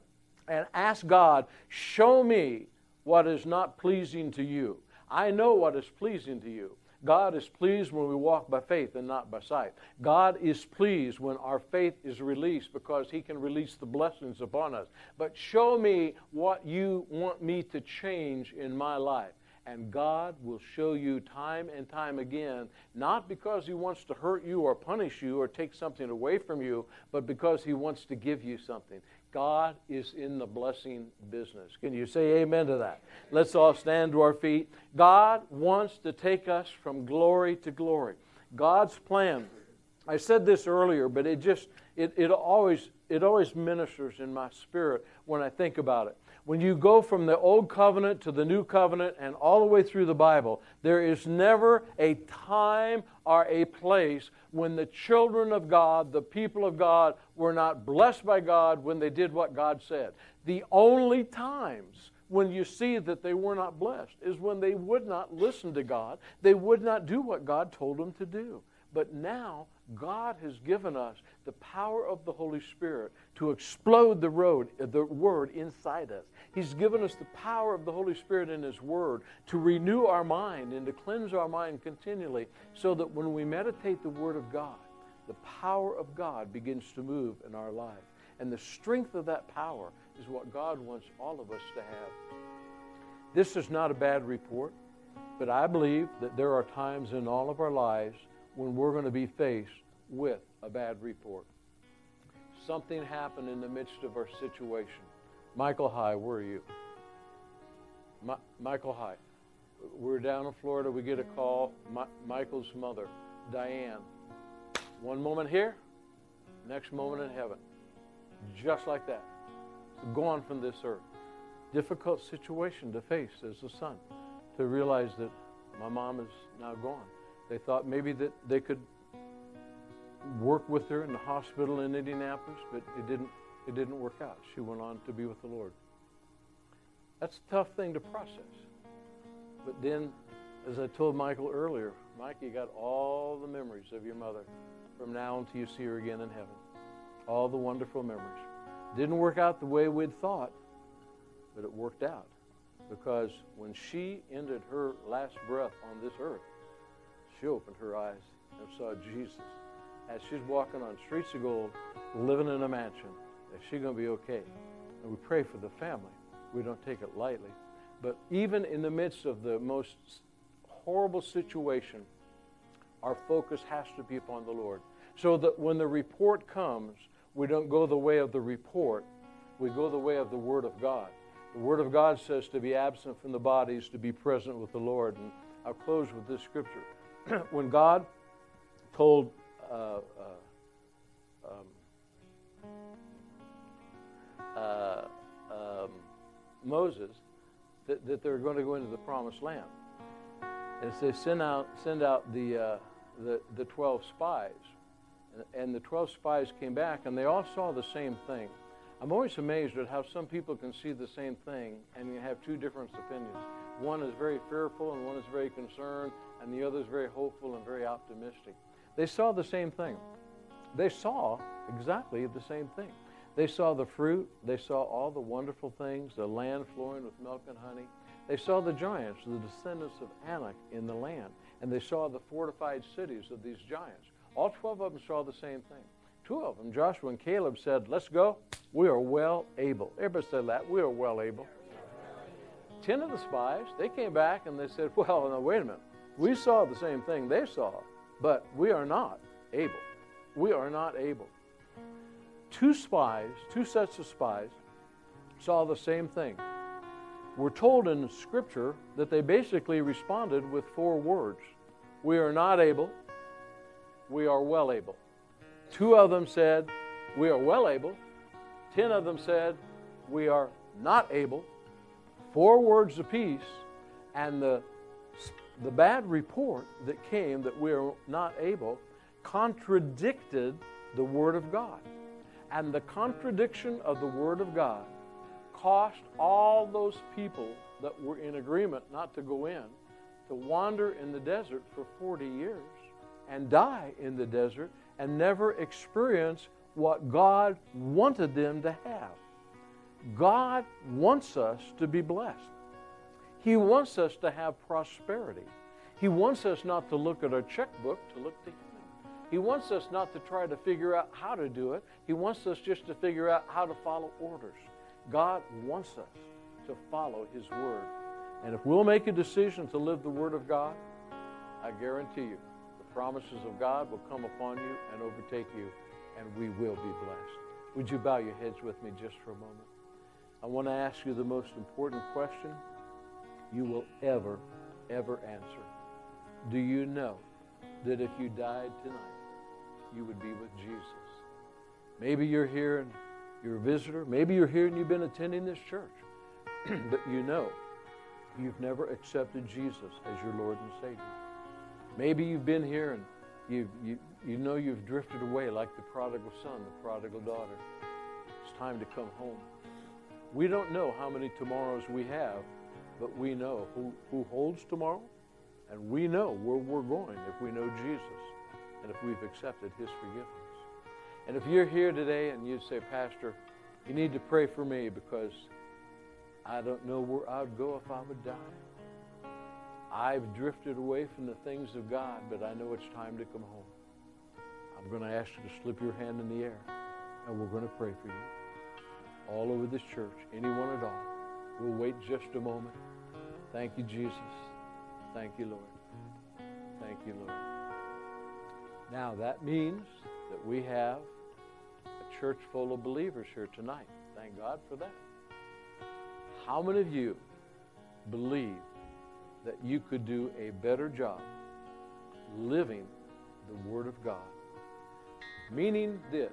and ask God, show me what is not pleasing to you. I know what is pleasing to you. God is pleased when we walk by faith and not by sight. God is pleased when our faith is released because he can release the blessings upon us. But show me what you want me to change in my life. And God will show you time and time again, not because he wants to hurt you or punish you or take something away from you, but because he wants to give you something. God is in the blessing business. Can you say amen to that? Let's all stand to our feet. God wants to take us from glory to glory. God's plan. I said this earlier, but it just it, it always it always ministers in my spirit when I think about it. When you go from the Old Covenant to the New Covenant and all the way through the Bible, there is never a time or a place when the children of God, the people of God, were not blessed by God when they did what God said. The only times when you see that they were not blessed is when they would not listen to God. They would not do what God told them to do. But now God has given us the power of the Holy Spirit to explode the road, the Word inside us. He's given us the power of the Holy Spirit in His Word to renew our mind and to cleanse our mind continually so that when we meditate the Word of God, the power of God begins to move in our life. And the strength of that power is what God wants all of us to have. This is not a bad report, but I believe that there are times in all of our lives when we're going to be faced with a bad report. Something happened in the midst of our situation. Michael, hi, where are you? My, Michael, hi. We're down in Florida. We get a call. My, Michael's mother, Diane. One moment here, next moment in heaven. Just like that. Gone from this earth. Difficult situation to face as a son, to realize that my mom is now gone. They thought maybe that they could work with her in the hospital in Indianapolis, but it didn't, it didn't work out. She went on to be with the Lord. That's a tough thing to process. But then, as I told Michael earlier, Mike, you got all the memories of your mother from now until you see her again in heaven. All the wonderful memories. Didn't work out the way we'd thought, but it worked out. Because when she ended her last breath on this earth, she opened her eyes and saw Jesus. As she's walking on streets of gold, living in a mansion, that she's going to be okay. And we pray for the family. We don't take it lightly. But even in the midst of the most horrible situation, our focus has to be upon the Lord. So that when the report comes, we don't go the way of the report. We go the way of the Word of God. The Word of God says to be absent from the body is to be present with the Lord. And I'll close with this scripture. When God told uh, uh, um, uh, um, Moses that, that they were going to go into the Promised Land, and it says, send out, send out the, uh, the the twelve spies, and, and the twelve spies came back, and they all saw the same thing. I'm always amazed at how some people can see the same thing and you have two different opinions. One is very fearful, and one is very concerned, and the other is very hopeful and very optimistic. They saw the same thing. They saw exactly the same thing. They saw the fruit. They saw all the wonderful things, the land flowing with milk and honey. They saw the giants, the descendants of Anak in the land, and they saw the fortified cities of these giants. All twelve of them saw the same thing. Two of them, Joshua and Caleb, said, let's go. We are well able. Everybody said that. We are well able. Ten of the spies, they came back and they said, well, no, wait a minute. We saw the same thing they saw, but we are not able. We are not able. Two spies, two sets of spies, saw the same thing. We're told in Scripture that they basically responded with four words. We are not able. We are well able. Two of them said, we are well able. Ten of them said, we are not able. Four words apiece, and the The bad report that came that we are not able contradicted the Word of God. And the contradiction of the Word of God cost all those people that were in agreement not to go in to wander in the desert for forty years and die in the desert and never experience what God wanted them to have. God wants us to be blessed. He wants us to have prosperity. He wants us not to look at our checkbook, to look to Him. He wants us not to try to figure out how to do it. He wants us just to figure out how to follow orders. God wants us to follow His Word. And if we'll make a decision to live the Word of God, I guarantee you, the promises of God will come upon you and overtake you, and we will be blessed. Would you bow your heads with me just for a moment? I want to ask you the most important question you will ever, ever answer. Do you know that if you died tonight, you would be with Jesus? Maybe you're here and you're a visitor. Maybe you're here and you've been attending this church. that you know you've never accepted Jesus as your Lord and Savior. Maybe you've been here and you've, you, you know you've drifted away like the prodigal son, the prodigal daughter. It's time to come home. We don't know how many tomorrows we have, but we know who, who holds tomorrow, and we know where we're going if we know Jesus and if we've accepted his forgiveness. And if you're here today and you say, Pastor, you need to pray for me because I don't know where I'd go if I would die. I've drifted away from the things of God, but I know it's time to come home. I'm going to ask you to slip your hand in the air, and we're going to pray for you. All over this church, anyone at all. We'll wait just a moment. Thank you, Jesus. Thank you, Lord. Thank you, Lord. Now, that means that we have a church full of believers here tonight. Thank God for that. How many of you believe that you could do a better job living the Word of God? Meaning this,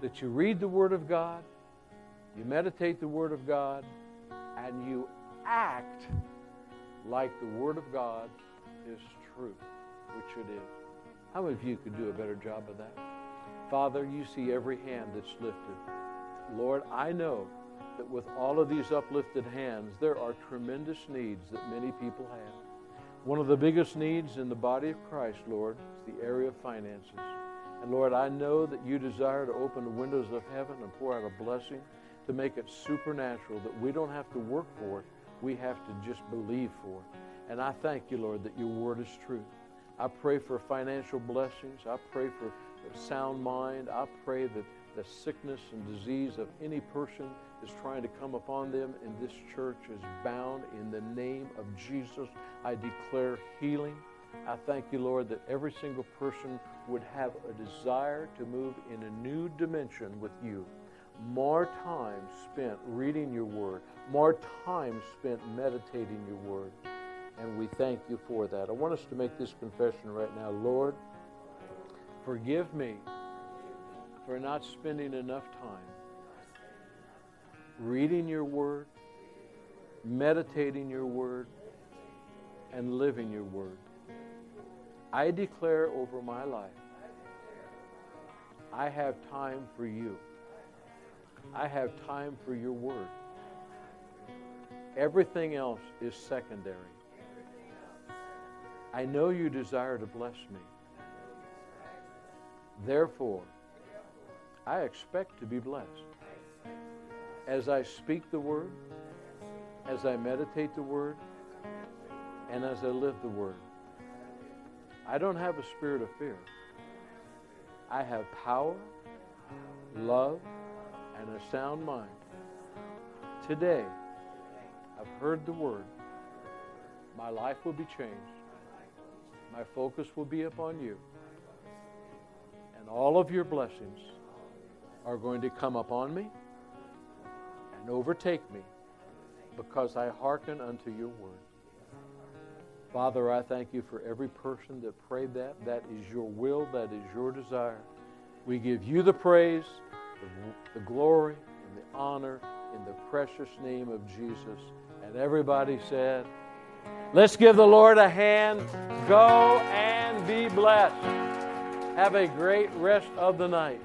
that you read the Word of God, you meditate the Word of God, and you act like the Word of God is true, which it is. How many of you could do a better job of that? Father, you see every hand that's lifted. Lord, I know that with all of these uplifted hands, there are tremendous needs that many people have. One of the biggest needs in the body of Christ, Lord, is the area of finances. And Lord, I know that you desire to open the windows of heaven and pour out a blessing to make it supernatural, that we don't have to work for it, we have to just believe for it. And I thank you, Lord, that your word is true. I pray for financial blessings. I pray for a sound mind. I pray that the sickness and disease of any person that's trying to come upon them in this church is bound in the name of Jesus. I declare healing. I thank you, Lord, that every single person would have a desire to move in a new dimension with you. More time spent reading your word, more time spent meditating your word, and we thank you for that. I want us to make this confession right now. Lord, forgive me for not spending enough time reading your word, meditating your word, and living your word. I declare over my life, I have time for you. I have time for your word. Everything else is secondary. I know you desire to bless me. Therefore, I expect to be blessed. As I speak the word, as I meditate the word, and as I live the word, I don't have a spirit of fear. I have power, love, and a sound mind. Today, I've heard the word. My life will be changed. My focus will be upon you. And all of your blessings are going to come upon me and overtake me because I hearken unto your word. Father, I thank you for every person that prayed that. That is your will. That is your desire. We give you the praise, the, the glory, and the honor in the precious name of Jesus. And everybody said, let's give the Lord a hand. Go and be blessed. Have a great rest of the night.